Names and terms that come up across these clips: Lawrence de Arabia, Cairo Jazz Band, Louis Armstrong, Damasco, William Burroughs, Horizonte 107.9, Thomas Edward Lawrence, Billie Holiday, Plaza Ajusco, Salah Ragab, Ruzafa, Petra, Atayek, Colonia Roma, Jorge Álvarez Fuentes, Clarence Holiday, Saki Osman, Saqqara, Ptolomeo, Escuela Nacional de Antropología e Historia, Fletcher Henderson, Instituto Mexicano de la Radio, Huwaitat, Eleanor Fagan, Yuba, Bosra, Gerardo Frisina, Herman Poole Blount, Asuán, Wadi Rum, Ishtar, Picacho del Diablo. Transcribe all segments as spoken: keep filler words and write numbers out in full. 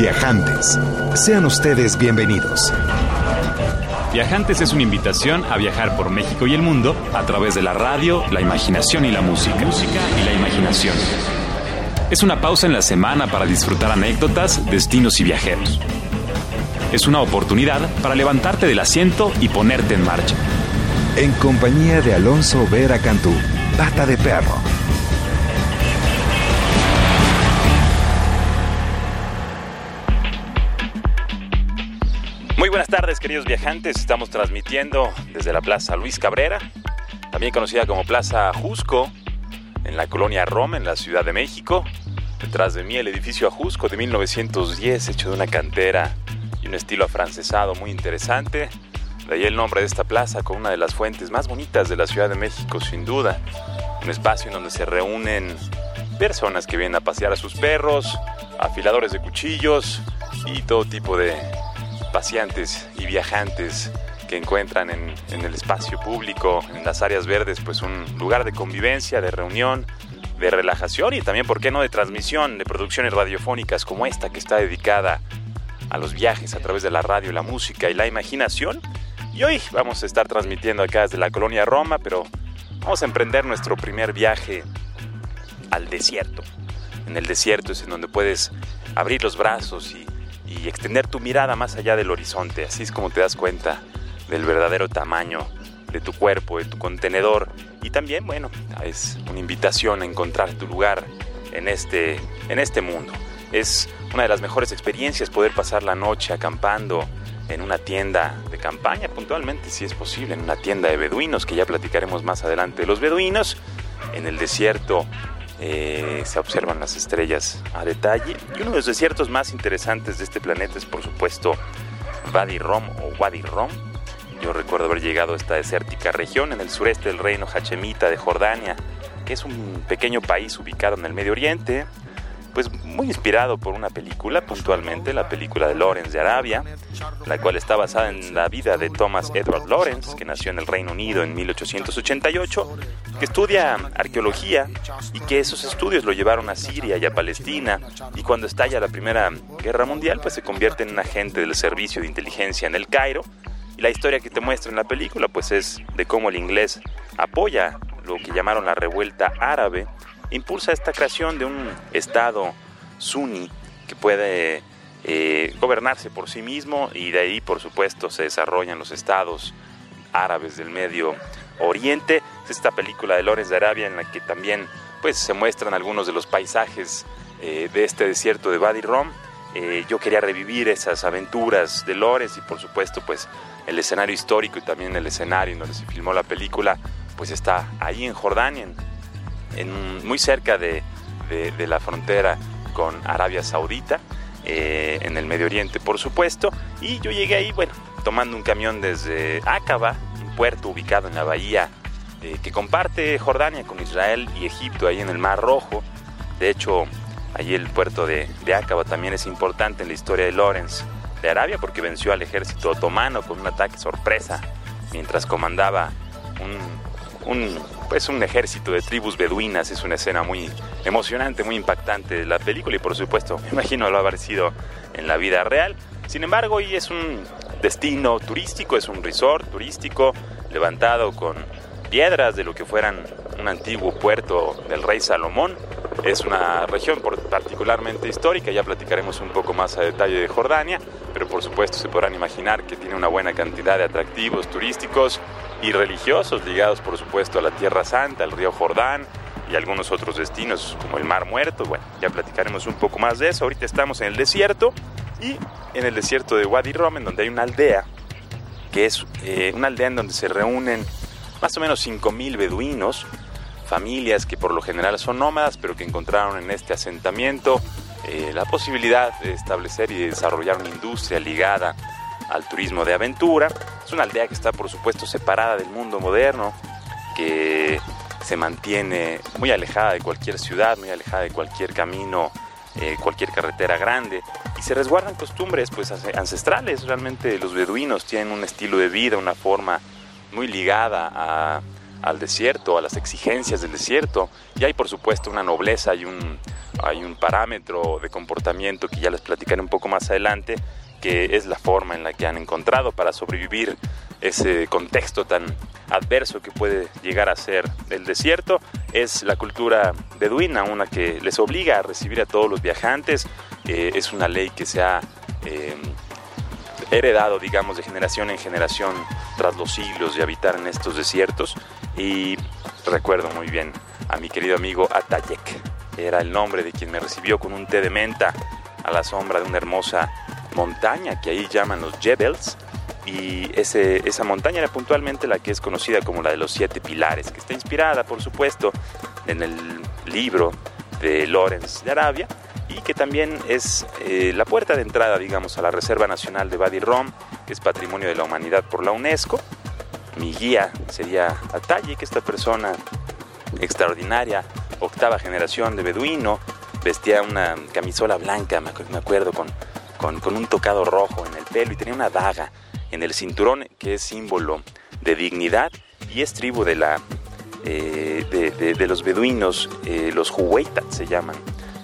Viajantes, sean ustedes bienvenidos. Viajantes es una invitación a viajar por México y el mundo a través de la radio, la imaginación y la música. La música y la imaginación. Es una pausa en la semana para disfrutar anécdotas, destinos y viajeros. Es una oportunidad para levantarte del asiento y ponerte en marcha. En compañía de Alonso Vera Cantú, Pata de Perro. Muy buenas tardes, queridos viajantes. Estamos transmitiendo desde la Plaza Luis Cabrera, también conocida como Plaza Ajusco, en la Colonia Roma, en la Ciudad de México. Detrás de mí el edificio Ajusco de mil novecientos diez, hecho de una cantera y un estilo afrancesado muy interesante. De ahí el nombre de esta plaza, con una de las fuentes más bonitas de la Ciudad de México, sin duda. Un espacio en donde se reúnen personas que vienen a pasear a sus perros, afiladores de cuchillos y todo tipo de paseantes y viajantes que encuentran en, en el espacio público, en las áreas verdes, pues un lugar de convivencia, de reunión, de relajación y también, ¿por qué no?, de transmisión de producciones radiofónicas como esta, que está dedicada a los viajes a través de la radio, la música y la imaginación. Y hoy vamos a estar transmitiendo acá desde la Colonia Roma, pero vamos a emprender nuestro primer viaje al desierto. En el desierto es en donde puedes abrir los brazos y, y extender tu mirada más allá del horizonte. Así es como te das cuenta del verdadero tamaño de tu cuerpo, de tu contenedor. Y también, bueno, es una invitación a encontrar tu lugar en este, en este mundo. Es una de las mejores experiencias poder pasar la noche acampando en una tienda de campaña, puntualmente, si es posible, en una tienda de beduinos, que ya platicaremos más adelante de los beduinos. En el desierto eh, se observan las estrellas a detalle, y uno de los desiertos más interesantes de este planeta es, por supuesto, Wadi Rum o Wadi Rum. Yo recuerdo haber llegado a esta desértica región en el sureste del reino hachemita de Jordania, que es un pequeño país ubicado en el Medio Oriente, pues muy inspirado por una película, puntualmente la película de Lawrence de Arabia, la cual está basada en la vida de Thomas Edward Lawrence, que nació en el Reino Unido en mil ochocientos ochenta y ocho, que estudia arqueología y que esos estudios lo llevaron a Siria y a Palestina, y cuando estalla la Primera Guerra Mundial, pues se convierte en un agente del servicio de inteligencia en el Cairo, y la historia que te muestra en la película pues es de cómo el inglés apoya lo que llamaron la revuelta árabe, impulsa esta creación de un estado suní que puede eh, gobernarse por sí mismo, y de ahí, por supuesto, se desarrollan los estados árabes del Medio Oriente. Es esta película de Lawrence de Arabia en la que también, pues, se muestran algunos de los paisajes eh, de este desierto de Wadi Rum. Eh, yo quería revivir esas aventuras de Lawrence, y por supuesto, pues, el escenario histórico y también el escenario en donde se filmó la película, pues está ahí en Jordania, en En, muy cerca de, de, de la frontera con Arabia Saudita, eh, en el Medio Oriente, por supuesto. Y yo llegué ahí, bueno, tomando un camión desde Aqaba, un puerto ubicado en la bahía eh, que comparte Jordania con Israel y Egipto, ahí en el Mar Rojo. De hecho, allí el puerto de, de Aqaba también es importante en la historia de Lawrence de Arabia, porque venció al ejército otomano con un ataque sorpresa mientras comandaba un... un pues un ejército de tribus beduinas. Es una escena muy emocionante, muy impactante de la película, y por supuesto, me imagino lo haber sido en la vida real. Sin embargo, hoy es un destino turístico, es un resort turístico levantado con piedras de lo que fueran un antiguo puerto del rey Salomón. Es una región particularmente histórica, ya platicaremos un poco más a detalle de Jordania, pero por supuesto se podrán imaginar que tiene una buena cantidad de atractivos turísticos y religiosos ligados, por supuesto, a la Tierra Santa, al río Jordán y algunos otros destinos como el Mar Muerto. Bueno, ya platicaremos un poco más de eso. Ahorita estamos en el desierto, y en el desierto de Wadi Rum, en donde hay una aldea, que es eh, una aldea en donde se reúnen más o menos cinco mil beduinos, familias que por lo general son nómadas, pero que encontraron en este asentamiento eh, la posibilidad de establecer y de desarrollar una industria ligada al turismo de aventura. Es una aldea que está, por supuesto, separada del mundo moderno, que se mantiene muy alejada de cualquier ciudad, muy alejada de cualquier camino, eh, cualquier carretera grande, y se resguardan costumbres, pues, ancestrales. Realmente los beduinos tienen un estilo de vida, una forma muy ligada a, al desierto, a las exigencias del desierto, y hay por supuesto una nobleza, hay un, hay un parámetro de comportamiento que ya les platicaré un poco más adelante, que es la forma en la que han encontrado para sobrevivir ese contexto tan adverso que puede llegar a ser el desierto. Es la cultura beduina, una que les obliga a recibir a todos los viajantes, eh, es una ley que se ha eh, heredado, digamos, de generación en generación tras los siglos de habitar en estos desiertos. Y recuerdo muy bien a mi querido amigo Atayek, era el nombre de quien me recibió con un té de menta a la sombra de una hermosa montaña que ahí llaman los Jebels, y ese, esa montaña era puntualmente la que es conocida como la de los siete pilares, que está inspirada por supuesto en el libro de Lawrence de Arabia, y que también es eh, la puerta de entrada, digamos, a la Reserva Nacional de Wadi Rum, que es Patrimonio de la Humanidad por la UNESCO. Mi guía sería Atayek, esta persona extraordinaria, octava generación de beduino, vestía una camisola blanca, me acuerdo, con, con, con un tocado rojo en el pelo, y tenía una daga en el cinturón, que es símbolo de dignidad, y es tribu de, la, eh, de, de, de los beduinos, eh, los Huwaitat se llaman,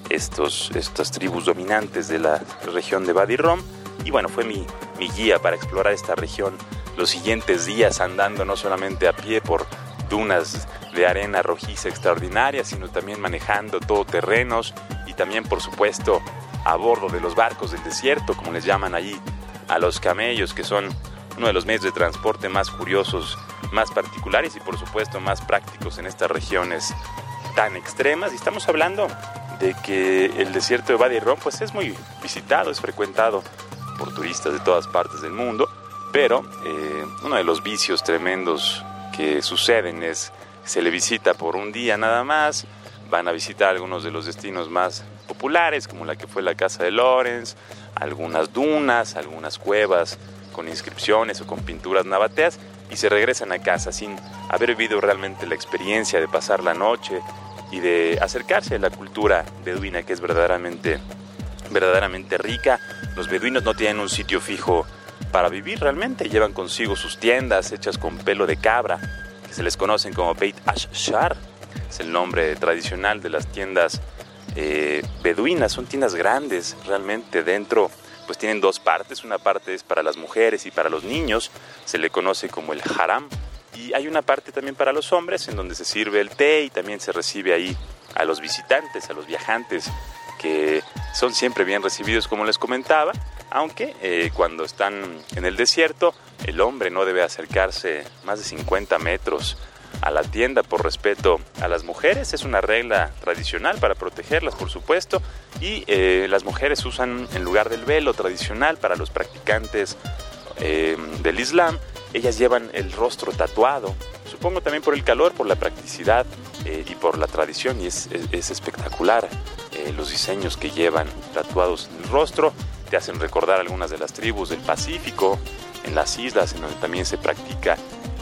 Estos, estas tribus dominantes de la región de Wadi Rum. Y bueno, fue mi, mi guía para explorar esta región los siguientes días, andando no solamente a pie por dunas de arena rojiza extraordinaria, sino también manejando todoterrenos, y también por supuesto a bordo de los barcos del desierto, como les llaman allí a los camellos, que son uno de los medios de transporte más curiosos, más particulares y por supuesto más prácticos en estas regiones tan extremas. Y estamos hablando de que el desierto de Wadi Rum pues es muy visitado, es frecuentado por turistas de todas partes del mundo, pero eh, uno de los vicios tremendos que suceden es se le visita por un día nada más. Van a visitar algunos de los destinos más populares, como la que fue la casa de Lawrence, algunas dunas, algunas cuevas con inscripciones o con pinturas nabateas, y se regresan a casa sin haber vivido realmente la experiencia de pasar la noche y de acercarse a la cultura beduina, que es verdaderamente, verdaderamente rica. Los beduinos no tienen un sitio fijo para vivir realmente, llevan consigo sus tiendas hechas con pelo de cabra, que se les conocen como Beit Ash-Shar, es el nombre tradicional de las tiendas eh, beduinas. Son tiendas grandes realmente, dentro pues tienen dos partes, una parte es para las mujeres y para los niños, se le conoce como el haram, y hay una parte también para los hombres en donde se sirve el té y también se recibe ahí a los visitantes, a los viajantes, que son siempre bien recibidos, como les comentaba, aunque eh, cuando están en el desierto el hombre no debe acercarse más de cincuenta metros a la tienda por respeto a las mujeres, es una regla tradicional para protegerlas por supuesto, y eh, las mujeres usan en lugar del velo tradicional para los practicantes eh, del Islam. Ellas llevan el rostro tatuado, supongo también por el calor, por la practicidad eh, y por la tradición, y es, es, es espectacular eh, los diseños que llevan tatuados en el rostro. Te hacen recordar algunas de las tribus del Pacífico, en las islas en donde también se practica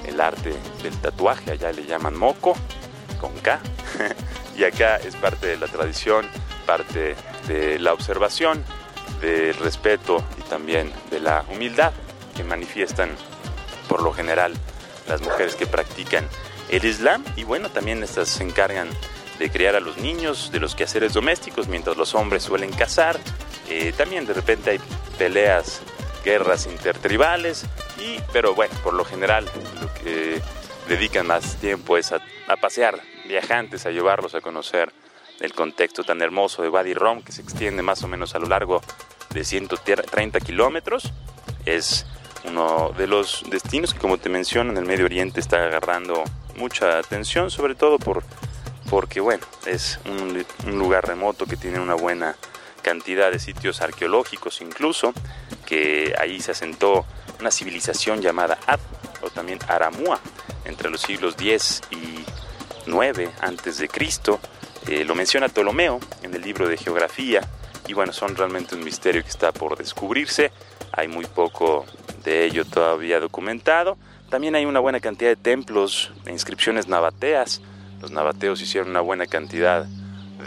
el arte del tatuaje, allá le llaman moco, con K, y acá es parte de la tradición, parte de la observación, del respeto y también de la humildad que manifiestan por lo general las mujeres que practican el Islam. Y bueno, también estas se encargan de criar a los niños, de los quehaceres domésticos, mientras los hombres suelen cazar. Eh, también de repente hay peleas, guerras intertribales, y, pero bueno, por lo general lo que dedican más tiempo es a, a pasear viajantes, a llevarlos a conocer el contexto tan hermoso de Wadi Rum, que se extiende más o menos a lo largo de ciento treinta kilómetros. Es uno de los destinos que, como te menciono, en el Medio Oriente está agarrando mucha atención, sobre todo por, porque bueno, es un, un lugar remoto que tiene una buena cantidad de sitios arqueológicos, incluso que ahí se asentó una civilización llamada Ad, o también Aramua, entre los siglos diez y nueve antes de Cristo. Eh, lo menciona Ptolomeo en el libro de Geografía, y bueno, son realmente un misterio que está por descubrirse. Hay muy poco de ello todavía documentado. También hay una buena cantidad de templos e inscripciones nabateas. Los nabateos hicieron una buena cantidad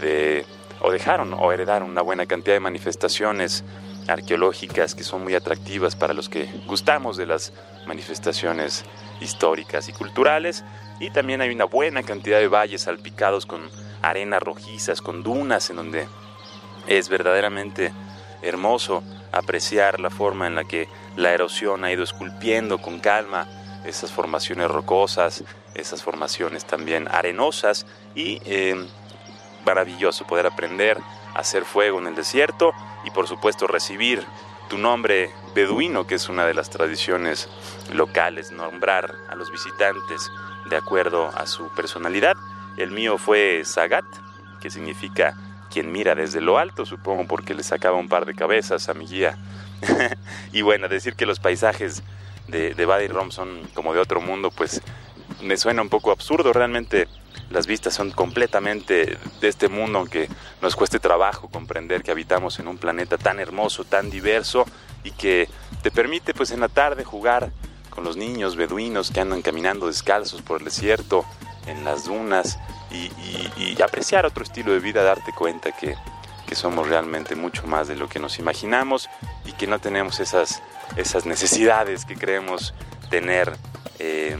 de, o dejaron o heredaron una buena cantidad de manifestaciones arqueológicas que son muy atractivas para los que gustamos de las manifestaciones históricas y culturales, y también hay una buena cantidad de valles salpicados con arenas rojizas, con dunas, en donde es verdaderamente hermoso apreciar la forma en la que la erosión ha ido esculpiendo con calma esas formaciones rocosas, esas formaciones también arenosas, y eh, maravilloso poder aprender a hacer fuego en el desierto y por supuesto recibir tu nombre beduino, que es una de las tradiciones locales, nombrar a los visitantes de acuerdo a su personalidad. El mío fue Zagat, que significa quien mira desde lo alto, supongo porque le sacaba un par de cabezas a mi guía. Y bueno, decir que los paisajes de, de Wadi Rum son como de otro mundo, pues me suena un poco absurdo. Realmente las vistas son completamente de este mundo, aunque nos cueste trabajo comprender que habitamos en un planeta tan hermoso, tan diverso, y que te permite pues en la tarde jugar con los niños beduinos que andan caminando descalzos por el desierto, en las dunas, y, y, y apreciar otro estilo de vida, darte cuenta que, que somos realmente mucho más de lo que nos imaginamos y que no tenemos esas, esas necesidades que creemos tener, eh,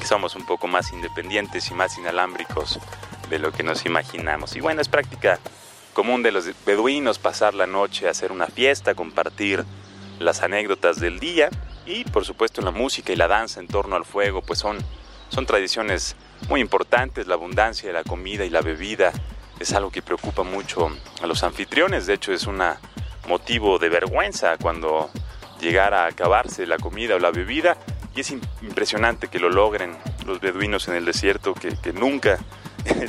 que somos un poco más independientes y más inalámbricos de lo que nos imaginamos. Y bueno, es práctica común de los beduinos pasar la noche, hacer una fiesta, compartir las anécdotas del día, y por supuesto la música y la danza en torno al fuego pues son, son tradiciones muy importantes. La abundancia de la comida y la bebida es algo que preocupa mucho a los anfitriones. De hecho, es un motivo de vergüenza cuando llegara a acabarse la comida o la bebida, y es impresionante que lo logren los beduinos en el desierto, que, que nunca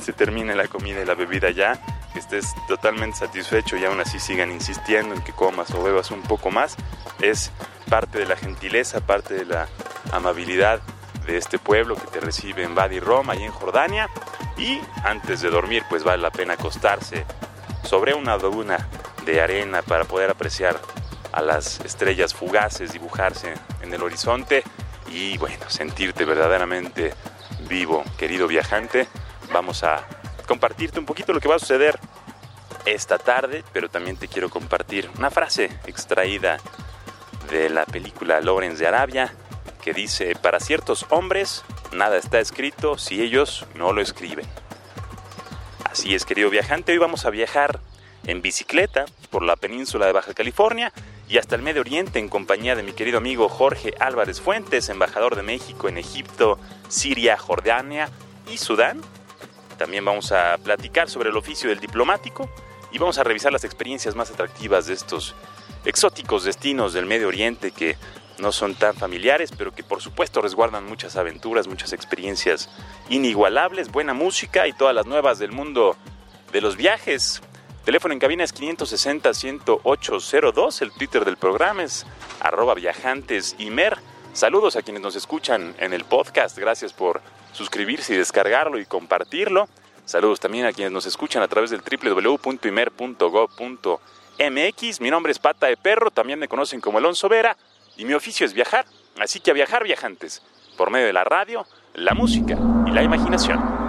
se termine la comida y la bebida ya, que estés totalmente satisfecho y aún así sigan insistiendo en que comas o bebas un poco más. Es parte de la gentileza, parte de la amabilidad de este pueblo que te recibe en Wadi Rum, ahí en Jordania. Y antes de dormir pues vale la pena acostarse sobre una duna de arena para poder apreciar a las estrellas fugaces dibujarse en el horizonte y bueno, sentirte verdaderamente vivo, querido viajante. Vamos a compartirte un poquito lo que va a suceder esta tarde, pero también te quiero compartir una frase extraída de la película Lawrence de Arabia, que dice: para ciertos hombres nada está escrito si ellos no lo escriben. Así es, querido viajante, hoy vamos a viajar en bicicleta por la península de Baja California y hasta el Medio Oriente en compañía de mi querido amigo Jorge Álvarez Fuentes, embajador de México en Egipto, Siria, Jordania y Sudán. También vamos a platicar sobre el oficio del diplomático y vamos a revisar las experiencias más atractivas de estos exóticos destinos del Medio Oriente que no son tan familiares, pero que por supuesto resguardan muchas aventuras, muchas experiencias inigualables, buena música y todas las nuevas del mundo de los viajes. Teléfono en cabina es quinientos sesenta, ciento ocho, cero dos, el Twitter del programa es arroba viajantesimer. Saludos a quienes nos escuchan en el podcast, gracias por suscribirse y descargarlo y compartirlo. Saludos también a quienes nos escuchan a través del doble u doble u doble u punto i m e r punto gob punto m x. Mi nombre es Pata de Perro, también me conocen como Alonso Vera, y mi oficio es viajar, así que a viajar, viajantes, por medio de la radio, la música y la imaginación.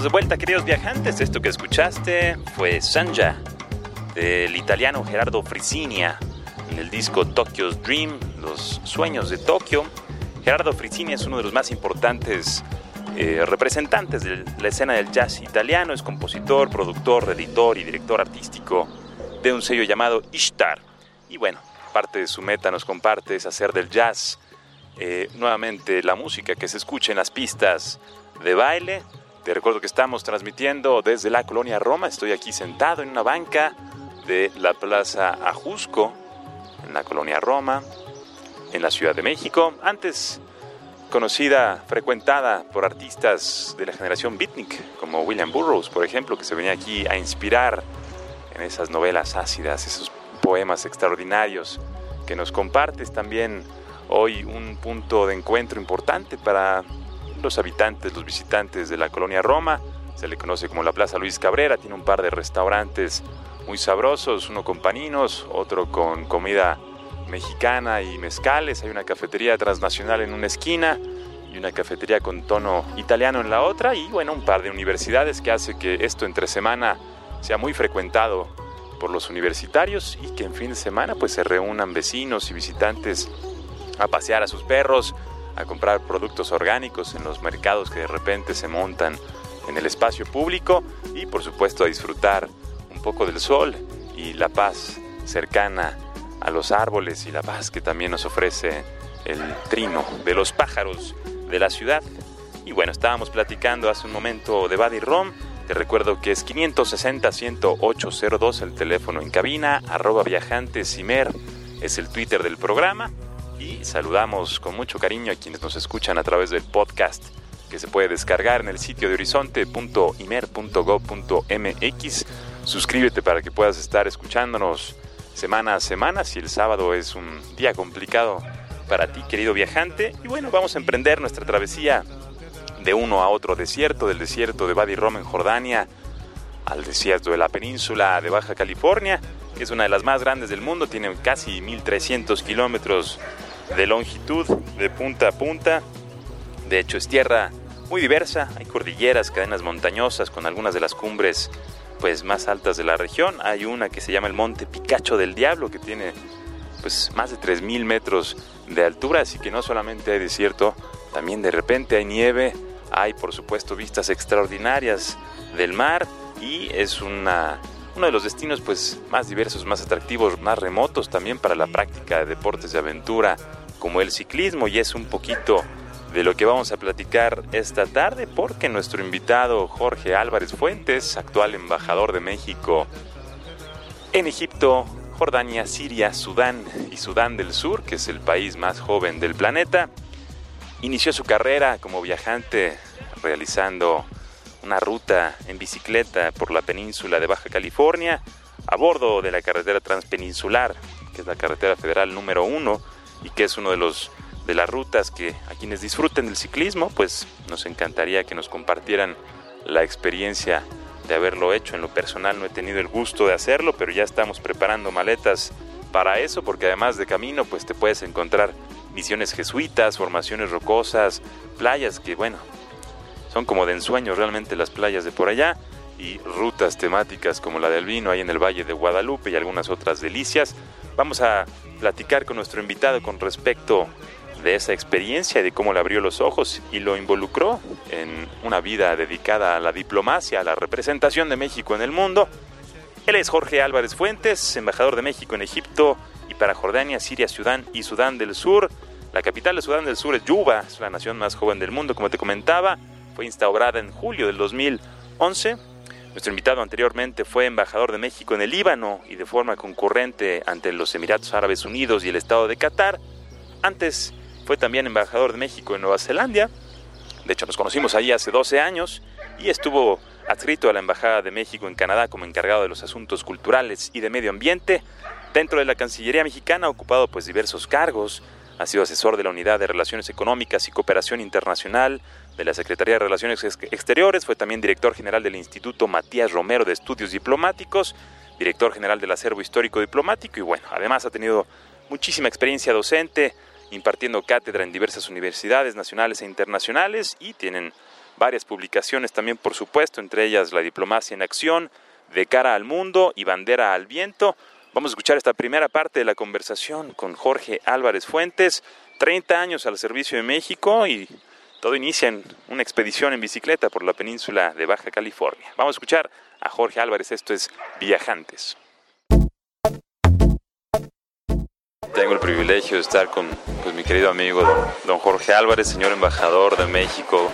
estamos de vuelta, queridos viajantes. Esto que escuchaste fue Sanja, del italiano Gerardo Frisina, en el disco Tokyo's Dream, Los Sueños de Tokio. Gerardo Frisina es uno de los más importantes eh, representantes de la escena del jazz italiano. Es compositor, productor, editor y director artístico de un sello llamado Ishtar. Y bueno, parte de su meta, nos comparte, es hacer del jazz eh, nuevamente la música que se escucha en las pistas de baile. Te recuerdo que estamos transmitiendo desde la Colonia Roma. Estoy aquí sentado en una banca de la Plaza Ajusco, en la Colonia Roma, en la Ciudad de México, antes conocida, frecuentada por artistas de la generación beatnik, como William Burroughs, por ejemplo, que se venía aquí a inspirar en esas novelas ácidas, esos poemas extraordinarios que nos compartes. También hoy un punto de encuentro importante para los habitantes, los visitantes de la Colonia Roma. Se le conoce como la Plaza Luis Cabrera, tiene un par de restaurantes muy sabrosos, uno con paninos, otro con comida mexicana y mezcales. Hay una cafetería transnacional en una esquina y una cafetería con tono italiano en la otra, y bueno, un par de universidades, que hace que esto entre semana sea muy frecuentado por los universitarios y que en fin de semana pues se reúnan vecinos y visitantes a pasear a sus perros, a comprar productos orgánicos en los mercados que de repente se montan en el espacio público, y por supuesto a disfrutar un poco del sol y la paz cercana a los árboles, y la paz que también nos ofrece el trino de los pájaros de la ciudad. Y bueno, estábamos platicando hace un momento de Wadi Rum. Te recuerdo que es quinientos sesenta, ciento ocho, cero dos el teléfono en cabina, arroba viajantesimer es el Twitter del programa, y saludamos con mucho cariño a quienes nos escuchan a través del podcast, que se puede descargar en el sitio de horizonte punto imer punto gob punto mx. Suscríbete para que puedas estar escuchándonos semana a semana, si el sábado es un día complicado para ti, querido viajante. Y bueno, vamos a emprender nuestra travesía de uno a otro desierto, del desierto de Wadi Rum en Jordania al desierto de la península de Baja California, que es una de las más grandes del mundo. Tiene casi mil trescientos kilómetros de longitud de punta a punta. De hecho, es tierra muy diversa. Hay cordilleras, cadenas montañosas con algunas de las cumbres pues más altas de la región. Hay una que se llama el Monte Picacho del Diablo, que tiene pues más de tres mil metros de altura, así que no solamente hay desierto, también de repente hay nieve, hay por supuesto vistas extraordinarias del mar, y es una, uno de los destinos pues más diversos, más atractivos, más remotos también para la práctica de deportes de aventura como el ciclismo. Y es un poquito de lo que vamos a platicar esta tarde, porque nuestro invitado Jorge Álvarez Fuentes, actual embajador de México en Egipto, Jordania, Siria, Sudán y Sudán del Sur, que es el país más joven del planeta, inició su carrera como viajante realizando una ruta en bicicleta por la península de Baja California a bordo de la carretera transpeninsular, que es la carretera federal número uno, y que es uno de los de las rutas que a quienes disfruten del ciclismo pues nos encantaría que nos compartieran la experiencia de haberlo hecho. En lo personal no he tenido el gusto de hacerlo, pero ya estamos preparando maletas para eso, porque además de camino pues te puedes encontrar misiones jesuitas, formaciones rocosas, playas que bueno, son como de ensueño realmente las playas de por allá, y rutas temáticas como la del vino ahí en el Valle de Guadalupe y algunas otras delicias. Vamos a platicar con nuestro invitado con respecto de esa experiencia, de cómo le abrió los ojos y lo involucró en una vida dedicada a la diplomacia, a la representación de México en el mundo. Él es Jorge Álvarez Fuentes, embajador de México en Egipto y para Jordania, Siria, Sudán y Sudán del Sur. La capital de Sudán del Sur es Yuba, es la nación más joven del mundo, como te comentaba. Fue instaurada en julio del dos mil once. Nuestro invitado anteriormente fue embajador de México en el Líbano y de forma concurrente ante los Emiratos Árabes Unidos y el Estado de Qatar. Antes fue también embajador de México en Nueva Zelanda. De hecho, nos conocimos allí hace doce años, y estuvo adscrito a la Embajada de México en Canadá como encargado de los asuntos culturales y de medio ambiente. Dentro de la Cancillería mexicana ha ocupado pues diversos cargos. Ha sido asesor de la Unidad de Relaciones Económicas y Cooperación Internacional de la Secretaría de Relaciones Exteriores. Fue también director general del Instituto Matías Romero de Estudios Diplomáticos, director general del Acervo Histórico Diplomático, y bueno, además ha tenido muchísima experiencia docente, impartiendo cátedra en diversas universidades nacionales e internacionales, y tienen varias publicaciones también, por supuesto, entre ellas La Diplomacia en Acción, De Cara al Mundo y Bandera al Viento. Vamos a escuchar esta primera parte de la conversación con Jorge Álvarez Fuentes, treinta años al servicio de México, y todo inicia en una expedición en bicicleta por la península de Baja California. Vamos a escuchar a Jorge Álvarez, esto es Viajantes. Tengo el privilegio de estar con pues, mi querido amigo don, don Jorge Álvarez, señor embajador de México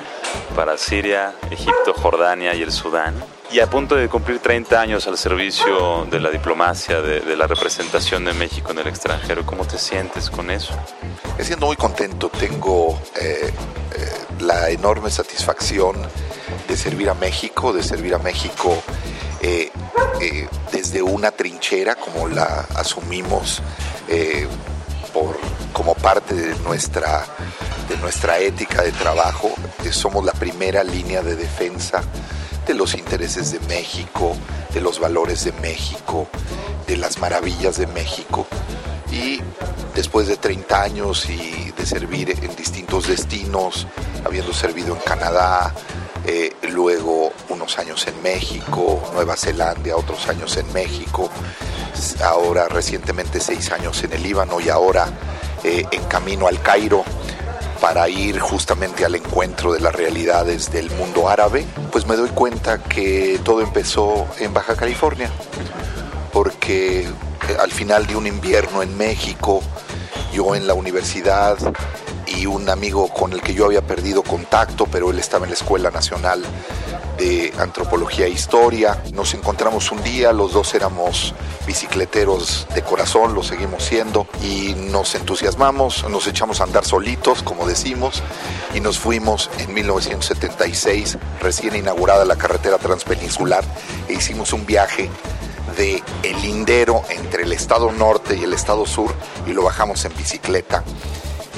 para Siria, Egipto, Jordania y el Sudán. Y a punto de cumplir treinta años al servicio de la diplomacia, de, de la representación de México en el extranjero, ¿cómo te sientes con eso? Me siento muy contento, tengo eh, eh, la enorme satisfacción de servir a México, de servir a México eh, eh, desde una trinchera como la asumimos eh, por, como parte de nuestra, de nuestra ética de trabajo. Eh, somos la primera línea de defensa de los intereses de México, de los valores de México, de las maravillas de México. Y después de treinta años y de servir en distintos destinos, habiendo servido en Canadá, eh, luego unos años en México, Nueva Zelanda, otros años en México, ahora recientemente seis años en el Líbano y ahora eh, en camino al Cairo, para ir justamente al encuentro de las realidades del mundo árabe, pues me doy cuenta que todo empezó en Baja California, porque al final de un invierno en México, yo en la universidad y un amigo con el que yo había perdido contacto, pero él estaba en la Escuela Nacional de Antropología e Historia, nos encontramos un día, los dos éramos bicicleteros de corazón, lo seguimos siendo, y nos entusiasmamos, nos echamos a andar solitos, como decimos, y nos fuimos en mil novecientos setenta y seis, recién inaugurada la carretera transpeninsular, e hicimos un viaje de el lindero entre el estado norte y el estado sur, y lo bajamos en bicicleta,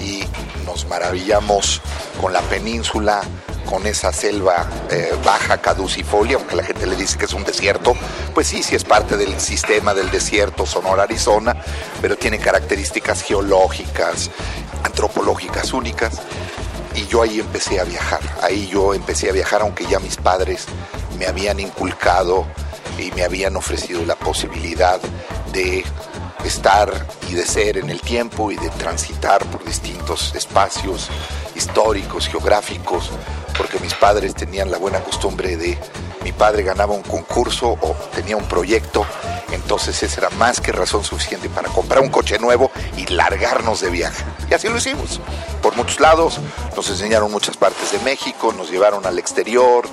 y nos maravillamos con la península, con esa selva eh, baja caducifolia, aunque la gente le dice que es un desierto, pues sí, sí es parte del sistema del desierto Sonora, Arizona, pero tiene características geológicas, antropológicas únicas, y yo ahí empecé a viajar, ahí yo empecé a viajar, aunque ya mis padres me habían inculcado y me habían ofrecido la posibilidad de estar y de ser en el tiempo y de transitar por distintos espacios históricos, geográficos, porque mis padres tenían la buena costumbre de, mi padre ganaba un concurso o tenía un proyecto, entonces esa era más que razón suficiente para comprar un coche nuevo y largarnos de viaje. Y así lo hicimos, por muchos lados, nos enseñaron muchas partes de México, nos llevaron al exterior.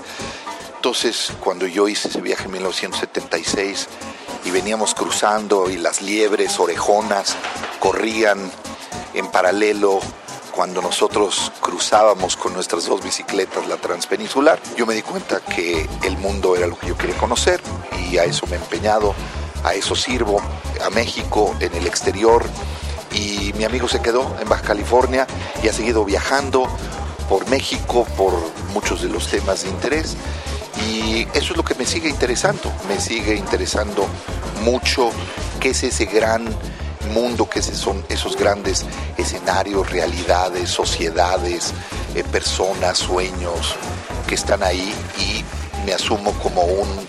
Entonces, cuando yo hice ese viaje en mil novecientos setenta y seis y veníamos cruzando y las liebres orejonas corrían en paralelo cuando nosotros cruzábamos con nuestras dos bicicletas la transpeninsular, yo me di cuenta que el mundo era lo que yo quería conocer y a eso me he empeñado, a eso sirvo, a México, en el exterior, y mi amigo se quedó en Baja California y ha seguido viajando por México, por muchos de los temas de interés. Y eso es lo que me sigue interesando, me sigue interesando mucho qué es ese gran mundo, qué son esos grandes escenarios, realidades, sociedades, eh, personas, sueños que están ahí, y me asumo como un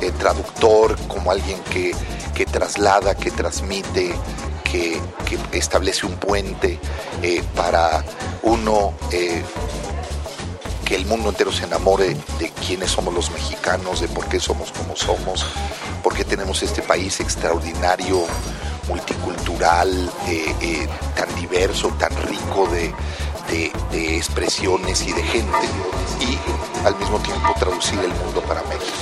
eh, traductor, como alguien que, que traslada, que transmite, que, que establece un puente eh, para uno... Eh, que el mundo entero se enamore de quiénes somos los mexicanos, de por qué somos como somos, por qué tenemos este país extraordinario, multicultural, eh, eh, tan diverso, tan rico de, de, de expresiones y de gente, y al mismo tiempo traducir el mundo para México.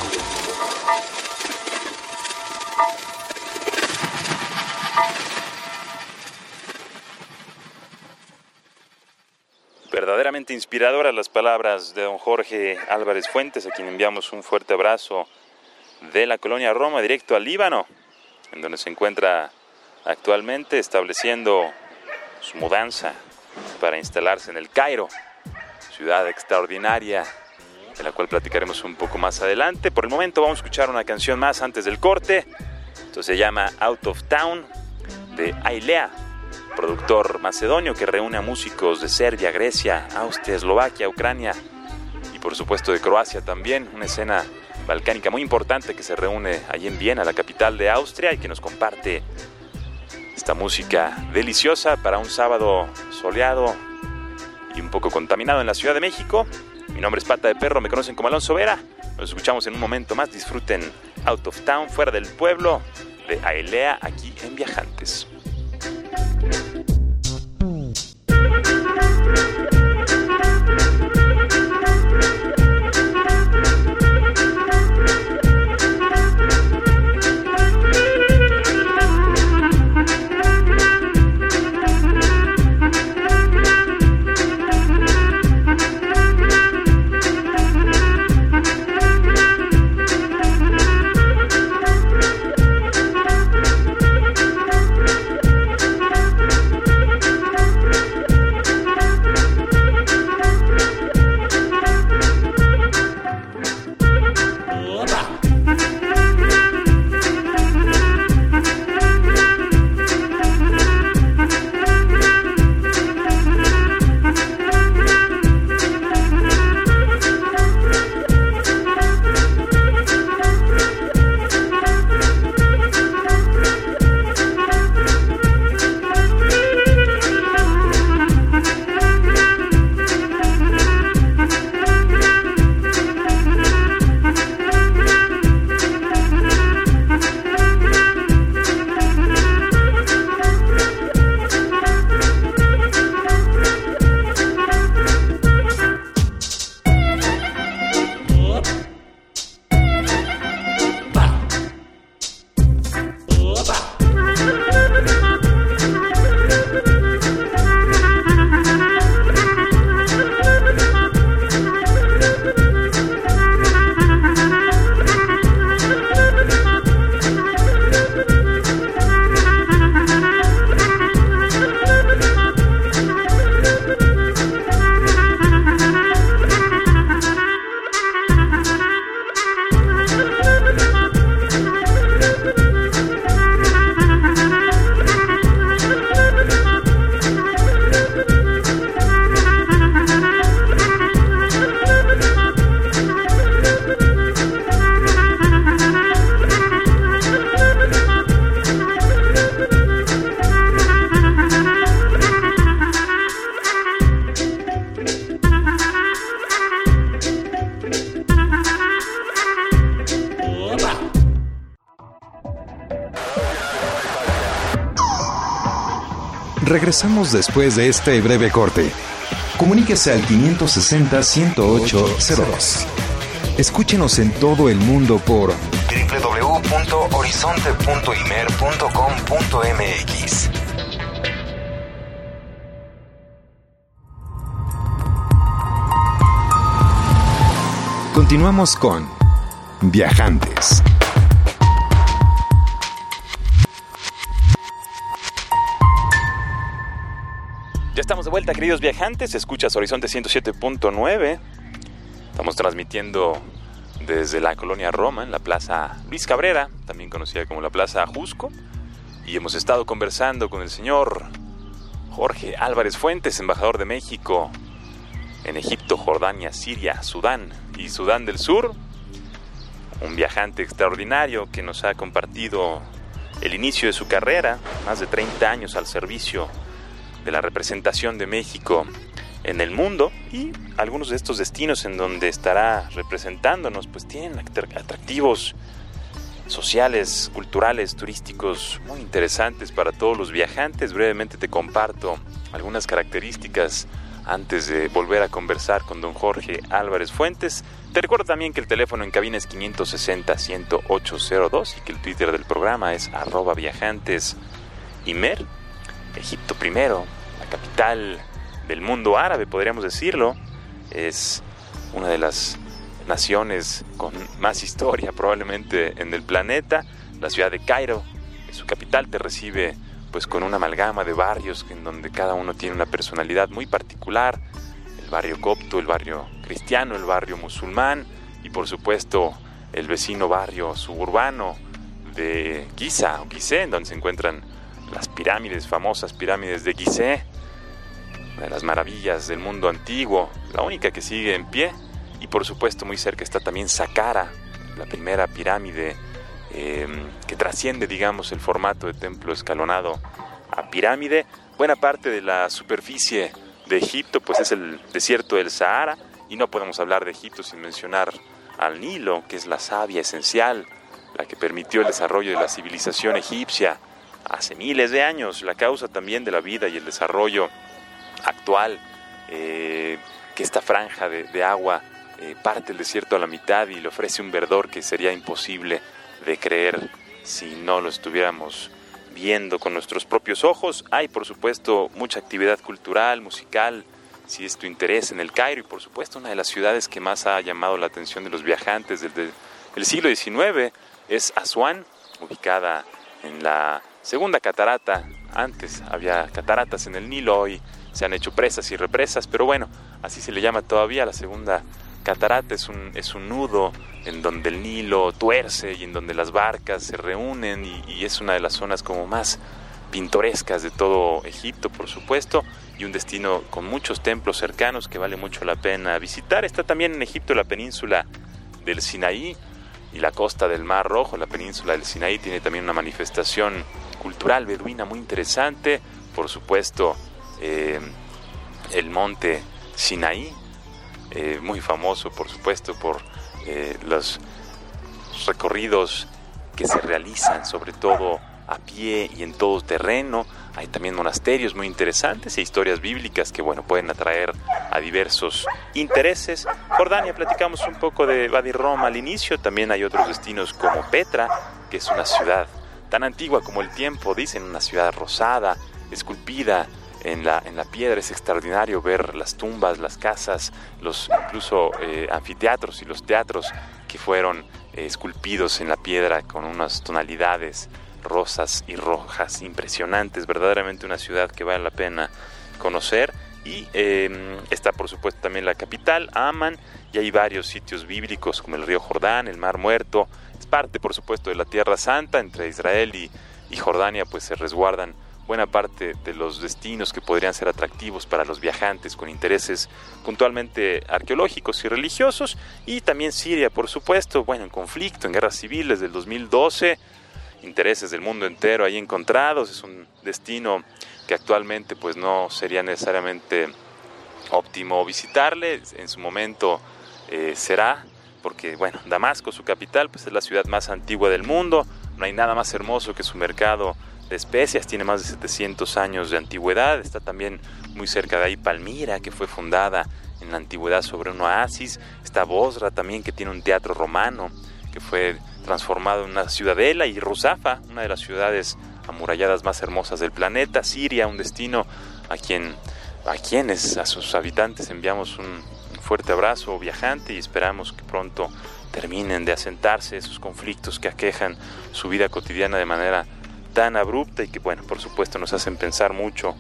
Verdaderamente inspiradoras las palabras de don Jorge Álvarez Fuentes, a quien enviamos un fuerte abrazo de la Colonia Roma, directo al Líbano, en donde se encuentra actualmente estableciendo su mudanza para instalarse en el Cairo, ciudad extraordinaria, de la cual platicaremos un poco más adelante. Por el momento vamos a escuchar una canción más antes del corte. Esto se llama Out of Town, de Ailea, productor macedonio que reúne a músicos de Serbia, Grecia, Austria, Eslovaquia, Ucrania y por supuesto de Croacia también, una escena balcánica muy importante que se reúne allí en Viena, la capital de Austria, y que nos comparte esta música deliciosa para un sábado soleado y un poco contaminado en la Ciudad de México. Mi nombre es Pata de Perro, me conocen como Alonso Vera. Nos escuchamos en un momento más. Disfruten Out of Town, Fuera del Pueblo, de Ailea, aquí en Viajantes. Regresamos después de este breve corte. Comuníquese al quinientos sesenta, ciento ocho, cero dos. Escúchenos en todo el mundo por doble u doble u doble u punto horizonte punto i m e r punto com punto m x. Continuamos con Viajantes. Estamos de vuelta, queridos viajantes. Escuchas Horizonte ciento siete punto nueve. Estamos transmitiendo desde la Colonia Roma, en la Plaza Luis Cabrera, también conocida como la Plaza Ajusco. Y hemos estado conversando con el señor Jorge Álvarez Fuentes, embajador de México en Egipto, Jordania, Siria, Sudán y Sudán del Sur. Un viajante extraordinario que nos ha compartido el inicio de su carrera, más de treinta años al servicio de la representación de México en el mundo, y algunos de estos destinos en donde estará representándonos pues tienen atractivos sociales, culturales, turísticos muy interesantes para todos los viajantes. Brevemente te comparto algunas características antes de volver a conversar con don Jorge Álvarez Fuentes. Te recuerdo también que el teléfono en cabina es quinientos sesenta, ciento ocho, cero dos y que el Twitter del programa es arroba viajantesimer. Egipto primero, la capital del mundo árabe, podríamos decirlo, es una de las naciones con más historia probablemente en el planeta. La ciudad de Cairo, su capital, te recibe pues con una amalgama de barrios en donde cada uno tiene una personalidad muy particular: el barrio copto, el barrio cristiano, el barrio musulmán y por supuesto el vecino barrio suburbano de Giza o Gizeh, en donde se encuentran las pirámides, famosas pirámides de Gizeh, una de las maravillas del mundo antiguo, la única que sigue en pie Y por supuesto muy cerca está también Saqqara, la primera pirámide eh, que trasciende, digamos, el formato de templo escalonado a pirámide. Buena parte de la superficie de Egipto pues es el desierto del Sahara, y no podemos hablar de Egipto sin mencionar al Nilo, que es la savia esencial, la que permitió el desarrollo de la civilización egipcia hace miles de años, la causa también de la vida y el desarrollo actual, eh, que esta franja de, de agua eh, parte el desierto a la mitad y le ofrece un verdor que sería imposible de creer si no lo estuviéramos viendo con nuestros propios ojos. Hay, por supuesto, mucha actividad cultural, musical, si es tu interés, en el Cairo, y por supuesto una de las ciudades que más ha llamado la atención de los viajantes desde el siglo diecinueve es Asuán, ubicada en la segunda catarata. Antes había cataratas en el Nilo, hoy se han hecho presas y represas, pero bueno, así se le llama todavía. La segunda catarata es un, es un nudo en donde el Nilo tuerce y en donde las barcas se reúnen, y, y es una de las zonas como más pintorescas de todo Egipto, por supuesto, y un destino con muchos templos cercanos que vale mucho la pena visitar. Está también en Egipto la península del Sinaí y la costa del Mar Rojo. La península del Sinaí tiene también una manifestación cultural beduina muy interesante. Por supuesto, eh, el monte Sinaí, eh, muy famoso, por supuesto, por eh, los recorridos que se realizan, sobre todo a pie y en todo terreno. Hay también monasterios muy interesantes e historias bíblicas que, bueno, pueden atraer a diversos intereses. Jordania, platicamos un poco de Wadi Rum al inicio. También hay otros destinos como Petra, que es una ciudad tan antigua como el tiempo, dicen, una ciudad rosada, esculpida en la, en la piedra. Es extraordinario ver las tumbas, las casas, los incluso eh, anfiteatros y los teatros que fueron eh, esculpidos en la piedra con unas tonalidades rosas y rojas impresionantes. Verdaderamente una ciudad que vale la pena conocer. Y eh, está, por supuesto, también la capital, Amán, y hay varios sitios bíblicos como el río Jordán, el Mar Muerto. Es parte, por supuesto, de la Tierra Santa. Entre Israel y, y Jordania pues se resguardan buena parte de los destinos que podrían ser atractivos para los viajantes con intereses puntualmente arqueológicos y religiosos. Y también Siria, por supuesto, bueno, en conflicto, en guerra civil desde el dos mil doce, intereses del mundo entero ahí encontrados. Es un destino que actualmente pues no sería necesariamente óptimo visitarle. En su momento eh, será, porque bueno, Damasco, su capital, pues es la ciudad más antigua del mundo. No hay nada más hermoso que su mercado de especias, tiene más de setecientos años de antigüedad. Está también muy cerca de ahí Palmira, que fue fundada en la antigüedad sobre un oasis. Está Bosra también, que tiene un teatro romano que fue transformado en una ciudadela, y Ruzafa, una de las ciudades amuralladas más hermosas del planeta. Siria, un destino a quien a quienes, a sus habitantes, enviamos un fuerte abrazo viajante, y esperamos que pronto terminen de asentarse esos conflictos que aquejan su vida cotidiana de manera tan abrupta, y que, bueno, por supuesto nos hacen pensar mucho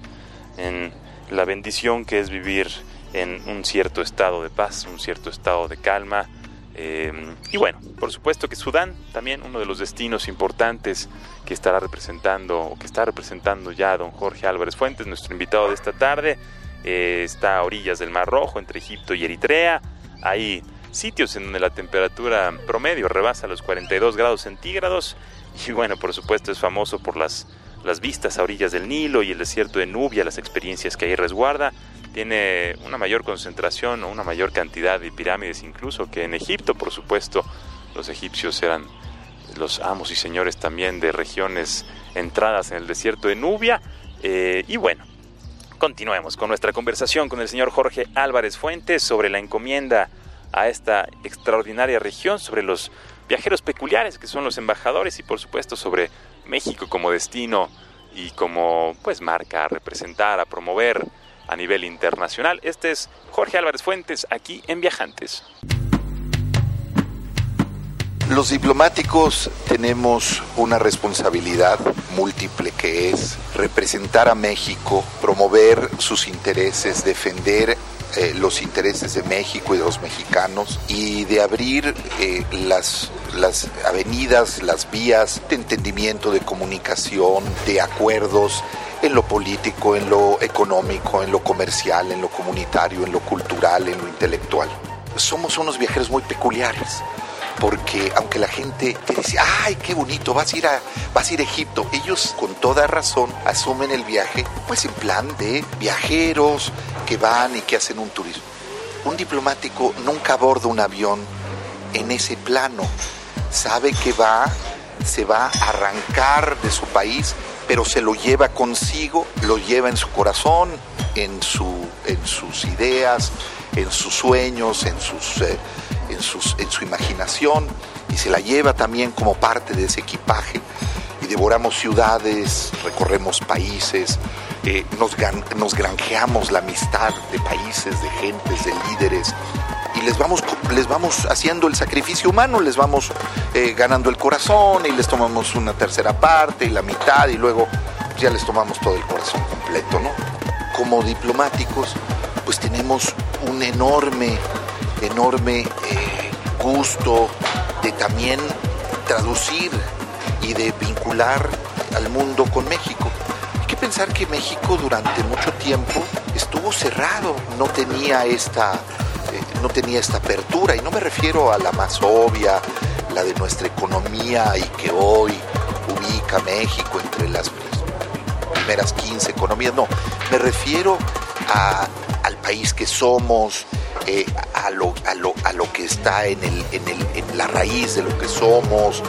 en la bendición que es vivir en un cierto estado de paz, un cierto estado de calma. Eh, y bueno, por supuesto que Sudán, también uno de los destinos importantes que estará representando, o que está representando ya don Jorge Álvarez Fuentes, nuestro invitado de esta tarde. Eh, está a orillas del Mar Rojo, entre Egipto y Eritrea. Hay sitios en donde la temperatura promedio rebasa los cuarenta y dos grados centígrados, y bueno, por supuesto es famoso por las, las vistas a orillas del Nilo y el desierto de Nubia, las experiencias que ahí resguarda. Tiene una mayor concentración o una mayor cantidad de pirámides incluso que en Egipto. Por supuesto, los egipcios eran los amos y señores también de regiones entradas en el desierto de Nubia. Eh, y bueno, continuemos con nuestra conversación con el señor Jorge Álvarez Fuentes sobre la encomienda a esta extraordinaria región, sobre los viajeros peculiares que son los embajadores, y por supuesto sobre México como destino y como pues marca a representar, a promover a nivel internacional. Este es Jorge Álvarez Fuentes, aquí en Viajantes. Los diplomáticos tenemos una responsabilidad múltiple, que es representar a México, promover sus intereses, defender eh, los intereses de México y de los mexicanos, y de abrir eh, las, las avenidas, las vías de entendimiento, de comunicación, de acuerdos, en lo político, en lo económico, en lo comercial, en lo comunitario, en lo cultural, en lo intelectual. somos unos viajeros muy peculiares, porque aunque la gente te dice, ay, qué bonito, vas a ir a, vas a ir a Egipto, ellos con toda razón asumen el viaje pues en plan de viajeros que van y que hacen un turismo. Un diplomático nunca aborda un avión en ese plano, sabe que va, se va a arrancar de su país, pero se lo lleva consigo, lo lleva en su corazón, en, su, en sus ideas, en sus sueños, en, sus, eh, en, sus, en su imaginación, y se la lleva también como parte de ese equipaje. Y devoramos ciudades, recorremos países, eh, nos, nos granjeamos la amistad de países, de gentes, de líderes, y les vamos, les vamos haciendo el sacrificio humano, les vamos eh, ganando el corazón y les tomamos una tercera parte y la mitad y luego ya les tomamos todo el corazón completo, ¿no? Como diplomáticos, pues tenemos un enorme, enorme eh, gusto de también traducir y de vincular al mundo con México. Hay que pensar que México durante mucho tiempo estuvo cerrado, no tenía esta... no tenía esta apertura, y no me refiero a la más obvia, la de nuestra economía y que hoy ubica a México entre las primeras quince economías, no, me refiero a, al país que somos, eh, a, lo, a, lo, a lo que está en, el, en, el, en la raíz de lo que somos,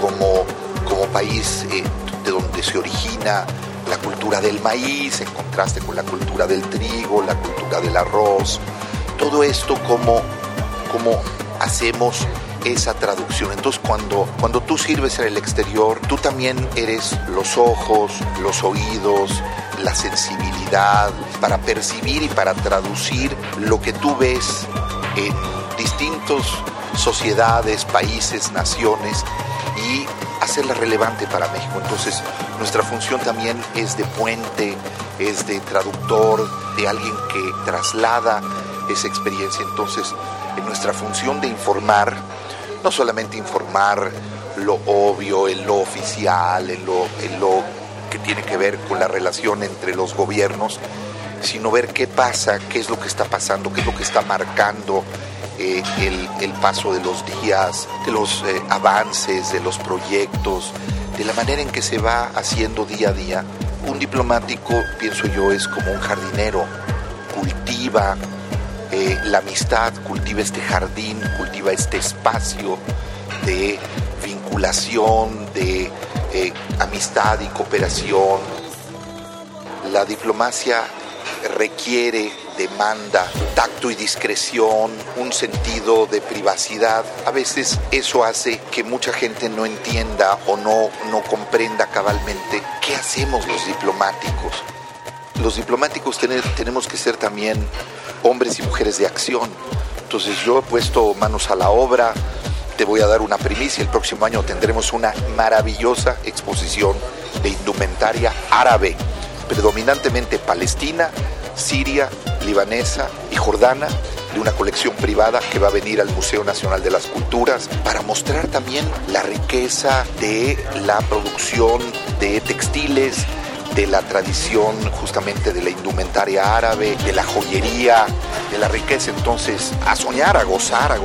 como, como país eh, de donde se origina la cultura del maíz, en contraste con la cultura del trigo, la cultura del arroz. Todo esto, como, como hacemos esa traducción. Entonces, cuando, cuando tú sirves en el exterior, tú también eres los ojos, los oídos, la sensibilidad para percibir y para traducir lo que tú ves en distintas sociedades, países, naciones, y hacerla relevante para México. Entonces, nuestra función también es de puente, es de traductor, de alguien que traslada esa experiencia. Entonces, en nuestra función de informar, no solamente informar lo obvio, en lo oficial, en lo, en lo que tiene que ver con la relación entre los gobiernos, sino ver qué pasa, qué es lo que está pasando, qué es lo que está marcando eh, el, el paso de los días, de los eh, avances, de los proyectos, de la manera en que se va haciendo día a día. Un diplomático, pienso yo, es como un jardinero, cultiva Eh, la amistad, cultiva este jardín, cultiva este espacio de vinculación, de eh, amistad y cooperación. La diplomacia requiere, demanda, tacto y discreción, un sentido de privacidad. A veces eso hace que mucha gente no entienda o no, no comprenda cabalmente qué hacemos los diplomáticos. Los diplomáticos tener, tenemos que ser también hombres y mujeres de acción. Entonces, yo he puesto manos a la obra. Te voy a dar una primicia: el próximo año tendremos una maravillosa exposición de indumentaria árabe, predominantemente palestina, siria, libanesa y jordana, de una colección privada que va a venir al Museo Nacional de las Culturas, para mostrar también la riqueza de la producción de textiles, de la tradición justamente de la indumentaria árabe, de la joyería, de la riqueza. Entonces, a soñar, a gozar, a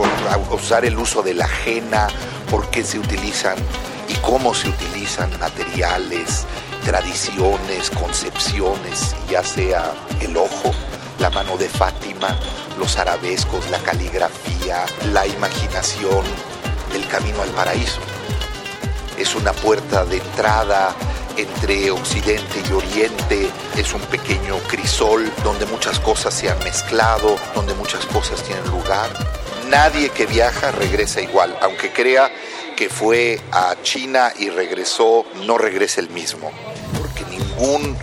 gozar el uso de la ajena, por qué se utilizan y cómo se utilizan materiales, tradiciones, concepciones, ya sea el ojo, la mano de Fátima, los arabescos, la caligrafía, la imaginación del camino al paraíso. Es una puerta de entrada entre Occidente y Oriente, es un pequeño crisol donde muchas cosas se han mezclado, donde muchas cosas tienen lugar. Nadie que viaja regresa igual, aunque crea que fue a China y regresó, no regresa el mismo, porque ningún,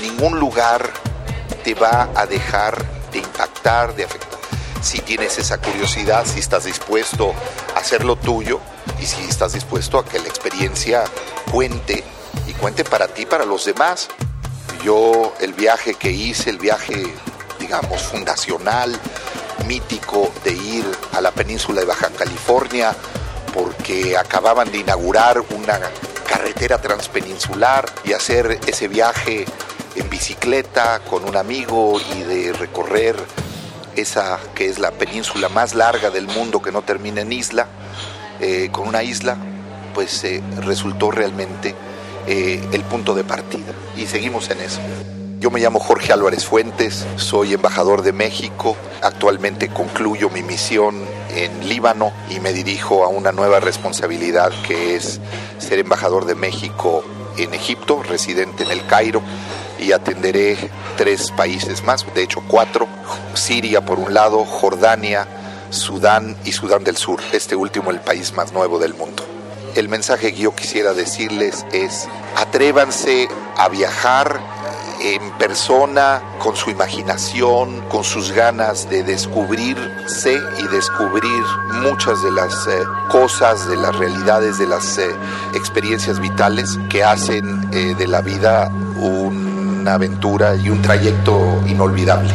ningún lugar te va a dejar de impactar, de afectar. Si tienes esa curiosidad, si estás dispuesto a hacerlo tuyo y si estás dispuesto a que la experiencia cuente, y cuente para ti, para los demás. Yo, el viaje que hice, el viaje, digamos, fundacional, mítico, de ir a la península de Baja California, porque acababan de inaugurar una carretera transpeninsular, y hacer ese viaje en bicicleta con un amigo y de recorrer esa que es la península más larga del mundo que no termina en isla, eh, con una isla, pues eh, resultó realmente eh, el punto de partida, y seguimos en eso. Yo me llamo Jorge Álvarez Fuentes, soy embajador de México, actualmente concluyo mi misión en Líbano y me dirijo a una nueva responsabilidad que es ser embajador de México en Egipto, residente en el Cairo, y atenderé tres países más, de hecho cuatro, Siria por un lado, Jordania, Sudán y Sudán del Sur, este último el país más nuevo del mundo. El mensaje que yo quisiera decirles es: atrévanse a viajar en persona, con su imaginación, con sus ganas de descubrirse y descubrir muchas de las eh, cosas, de las realidades, de las eh, experiencias vitales que hacen eh, de la vida una aventura y un trayecto inolvidable.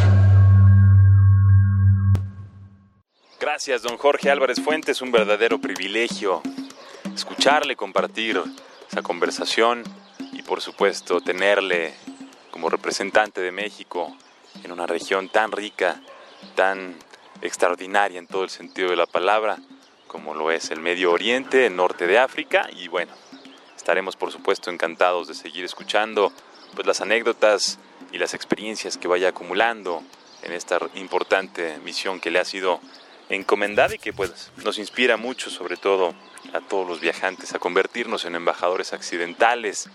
Gracias, don Jorge Álvarez Fuentes, un verdadero privilegio escucharle, compartir esa conversación y, por supuesto, tenerle como representante de México en una región tan rica, tan extraordinaria en todo el sentido de la palabra, como lo es el Medio Oriente, el norte de África. Y bueno, estaremos por supuesto encantados de seguir escuchando pues las anécdotas y las experiencias que vaya acumulando en esta importante misión que le ha sido encomendada y que pues nos inspira mucho, sobre todo a todos los viajantes, a convertirnos en embajadores accidentales.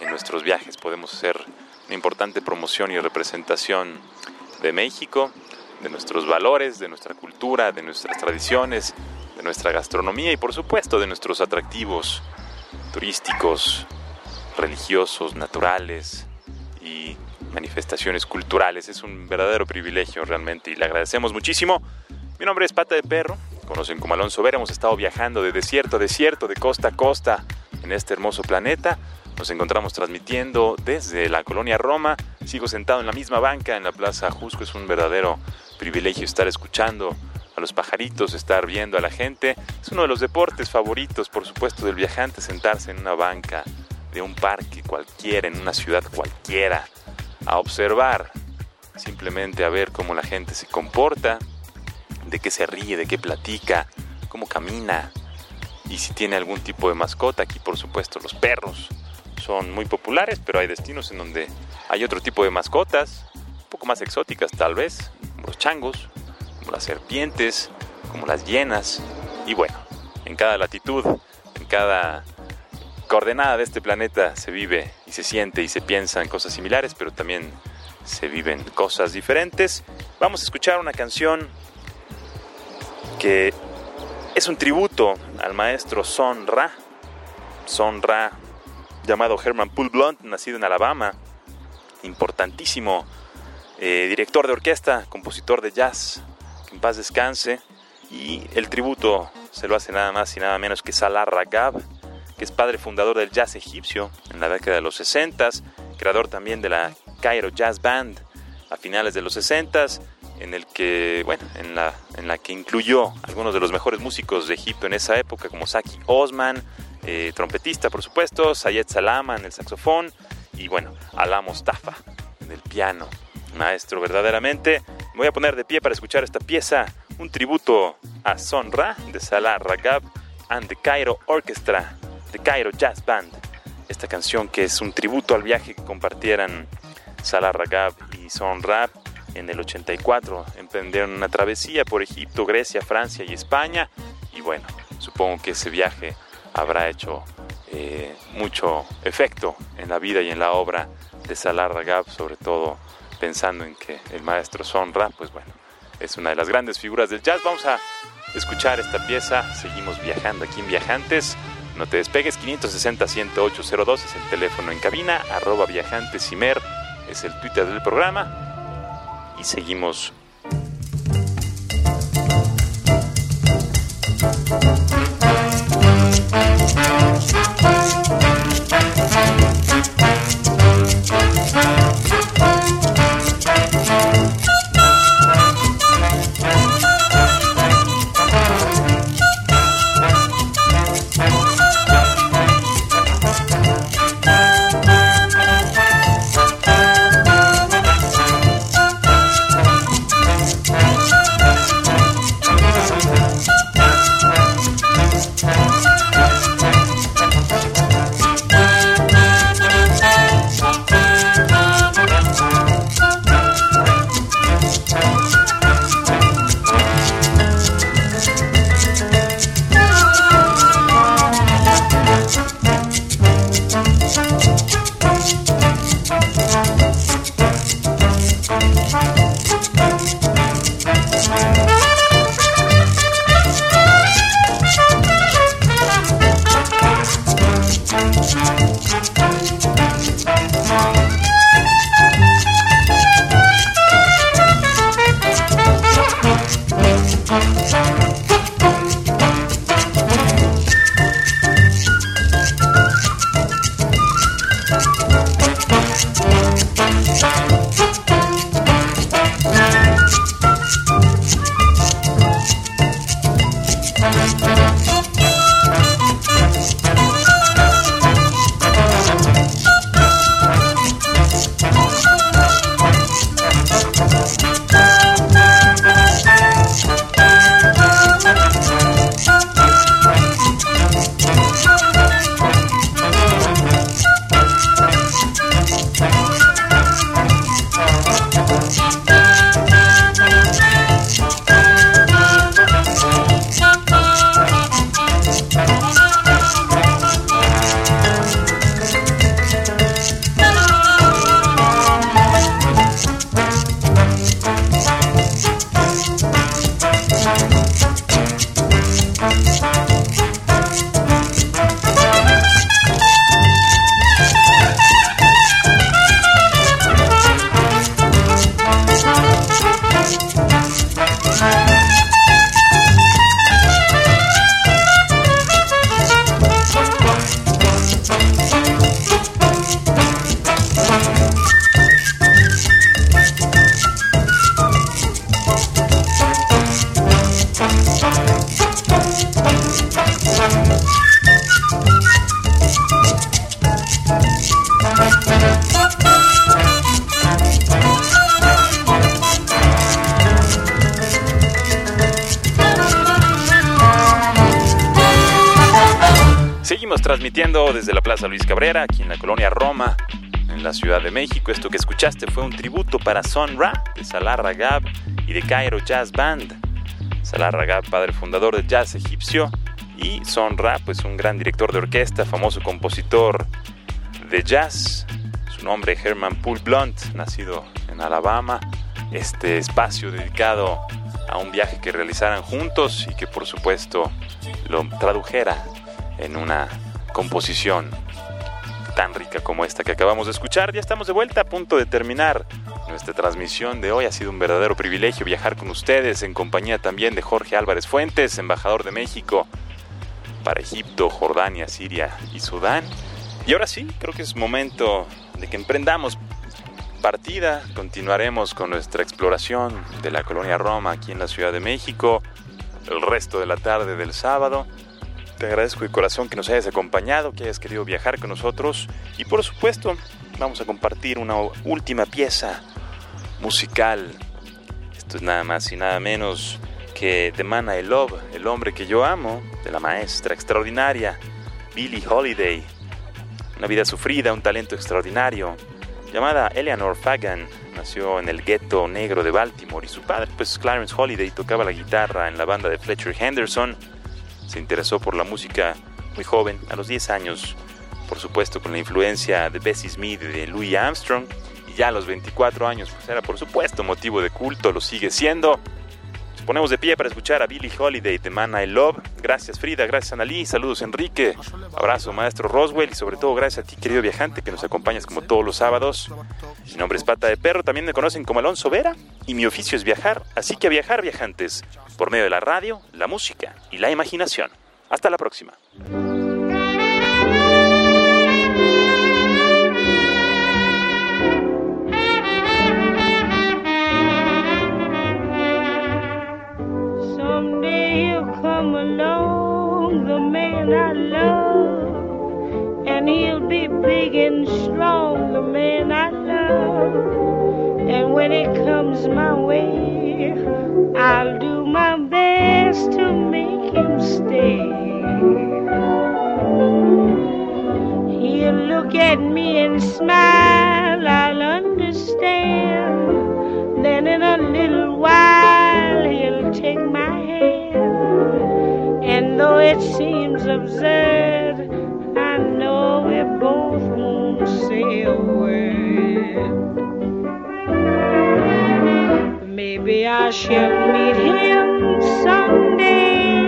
En nuestros viajes podemos hacer una importante promoción y representación de México, de nuestros valores, de nuestra cultura, de nuestras tradiciones, de nuestra gastronomía y por supuesto de nuestros atractivos turísticos, religiosos, naturales y manifestaciones culturales. Es un verdadero privilegio realmente y le agradecemos muchísimo. Mi nombre es Pata de Perro, conocen como Alonso Vera. Hemos estado viajando de desierto a desierto, de costa a costa en este hermoso planeta. Nos encontramos transmitiendo desde la Colonia Roma. Sigo sentado en la misma banca en la Plaza Ajusco. Es un verdadero privilegio estar escuchando a los pajaritos, estar viendo a la gente. Es uno de los deportes favoritos, por supuesto, del viajante, sentarse en una banca de un parque cualquiera, en una ciudad cualquiera, a observar, simplemente a ver cómo la gente se comporta, de qué se ríe, de qué platica, cómo camina y si tiene algún tipo de mascota. Aquí, por supuesto, los perros son muy populares, pero hay destinos en donde hay otro tipo de mascotas, un poco más exóticas tal vez, como los changos, como las serpientes, como las hienas. Y bueno, en cada latitud, en cada coordenada de este planeta se vive y se siente y se piensa en cosas similares, pero también se viven cosas diferentes. Vamos a escuchar una canción que es un tributo al maestro Sun Ra, Sun Ra, llamado Herman Poole Blount, nacido en Alabama, importantísimo eh, director de orquesta, compositor de jazz, que en paz descanse. Y el tributo se lo hace nada más y nada menos que Salah Ragab, que es padre fundador del jazz egipcio en la década de los sesentas, creador también de la Cairo Jazz Band a finales de los sesentas, en el que, bueno, en la, en la que incluyó algunos de los mejores músicos de Egipto en esa época, como Saki Osman, Eh, trompetista por supuesto, Sayed Salama en el saxofón y bueno, Alá Mostafa en el piano. Maestro verdaderamente. Me voy a poner de pie para escuchar esta pieza, un tributo a Sun Ra de Salah Ragab and the Cairo Orchestra, the Cairo Jazz Band. Esta canción que es un tributo al viaje que compartieran Salah Ragab y Sun Ra. En el ochenta y cuatro emprendieron una travesía por Egipto, Grecia, Francia y España y bueno, supongo que ese viaje habrá hecho eh, mucho efecto en la vida y en la obra de Salah Ragab, sobre todo pensando en que el maestro Sun Ra, pues bueno, es una de las grandes figuras del jazz. Vamos a escuchar esta pieza, seguimos viajando aquí en Viajantes, no te despegues. Quinientos sesenta, ciento ocho, cero dos es el teléfono en cabina, arroba viajantesimer es el Twitter del programa y seguimos. Seguimos transmitiendo desde la Plaza Luis Cabrera, aquí en la Colonia Roma, en la Ciudad de México. Esto que escuchaste fue un tributo para Sun Ra, de Salah Ragab y de Cairo Jazz Band. Salah Ragab, padre fundador del jazz egipcio, y Sun Ra, pues un gran director de orquesta, famoso compositor de jazz. Su nombre es Herman Poole Blunt, nacido en Alabama. Este espacio dedicado a un viaje que realizaran juntos y que por supuesto lo tradujera en una composición tan rica como esta que acabamos de escuchar. Ya estamos de vuelta, a punto de terminar nuestra transmisión de hoy. Ha sido un verdadero privilegio viajar con ustedes en compañía también de Jorge Álvarez Fuentes, embajador de México para Egipto, Jordania, Siria y Sudán. Y ahora sí, creo que es momento de que emprendamos partida. Continuaremos con nuestra exploración de la Colonia Roma aquí en la Ciudad de México el resto de la tarde del sábado. Te agradezco de corazón que nos hayas acompañado, que hayas querido viajar con nosotros. Y por supuesto, vamos a compartir una última pieza musical. Esto es nada más y nada menos que The Man I Love, El Hombre que Yo Amo, de la maestra extraordinaria Billie Holiday. Una vida sufrida, un talento extraordinario. Llamada Eleanor Fagan, nació en el gueto negro de Baltimore y su padre, pues Clarence Holiday, tocaba la guitarra en la banda de Fletcher Henderson. Se interesó por la música muy joven, a los diez años, por supuesto con la influencia de Bessie Smith y de Louis Armstrong, y ya a los veinticuatro años pues era por supuesto motivo de culto, lo sigue siendo. Nos ponemos de pie para escuchar a Billie Holiday, The Man I Love. Gracias Frida, gracias Analí, saludos Enrique, abrazo maestro Roswell, y sobre todo gracias a ti querido viajante que nos acompañas como todos los sábados. Mi nombre es Pata de Perro, también me conocen como Alonso Vera, y mi oficio es viajar, así que a viajar viajantes, por medio de la radio, la música y la imaginación. Hasta la próxima. Someday he'll come along, the man I love, and he'll be big and strong, the man I love, and when it comes my way, I'll do my best to make him stay. He'll look at me and smile, I'll understand. Then in a little while he'll take my hand. And though it seems absurd, I know we both won't say a word. Maybe I shall meet him someday,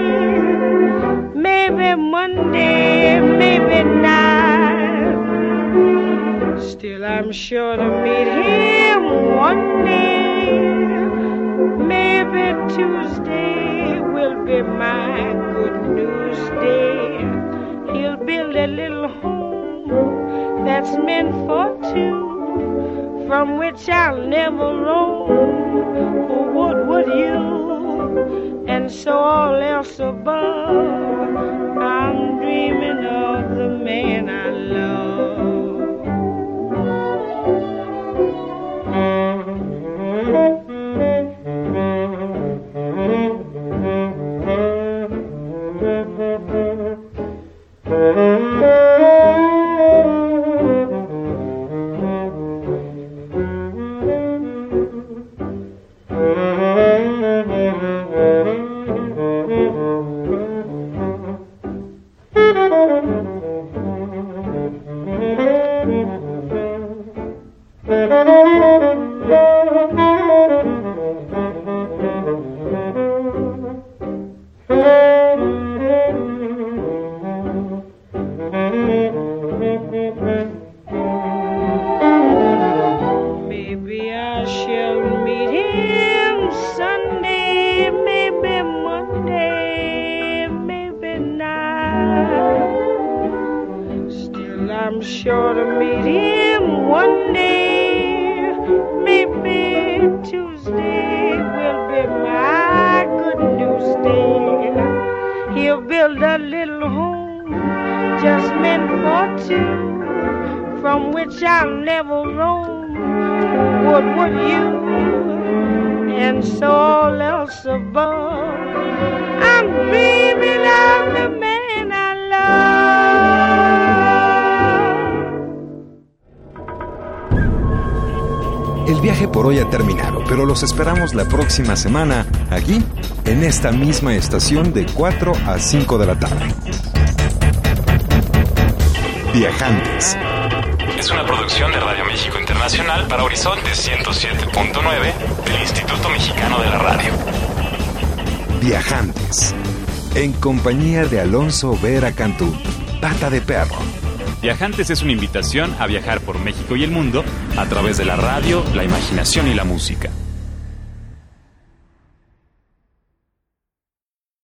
maybe one day, maybe not. Still I'm sure to meet him one day, maybe Tuesday will be my good news day. He'll build a little home that's meant for two, from which I'll never roam. What would you? And so all else above, I'm dreaming of the man I love. I'm dreaming of the man I love. El viaje por hoy ha terminado, pero los esperamos la próxima semana, aquí, en esta misma estación de cuatro a cinco de la tarde. Viajantes. Es una producción de Radio México Internacional para Horizonte ciento siete punto nueve del Instituto Mexicano de la Radio. Viajantes. En compañía de Alonso Vera Cantú, Pata de Perro. Viajantes es una invitación a viajar por México y el mundo a través de la radio, la imaginación y la música.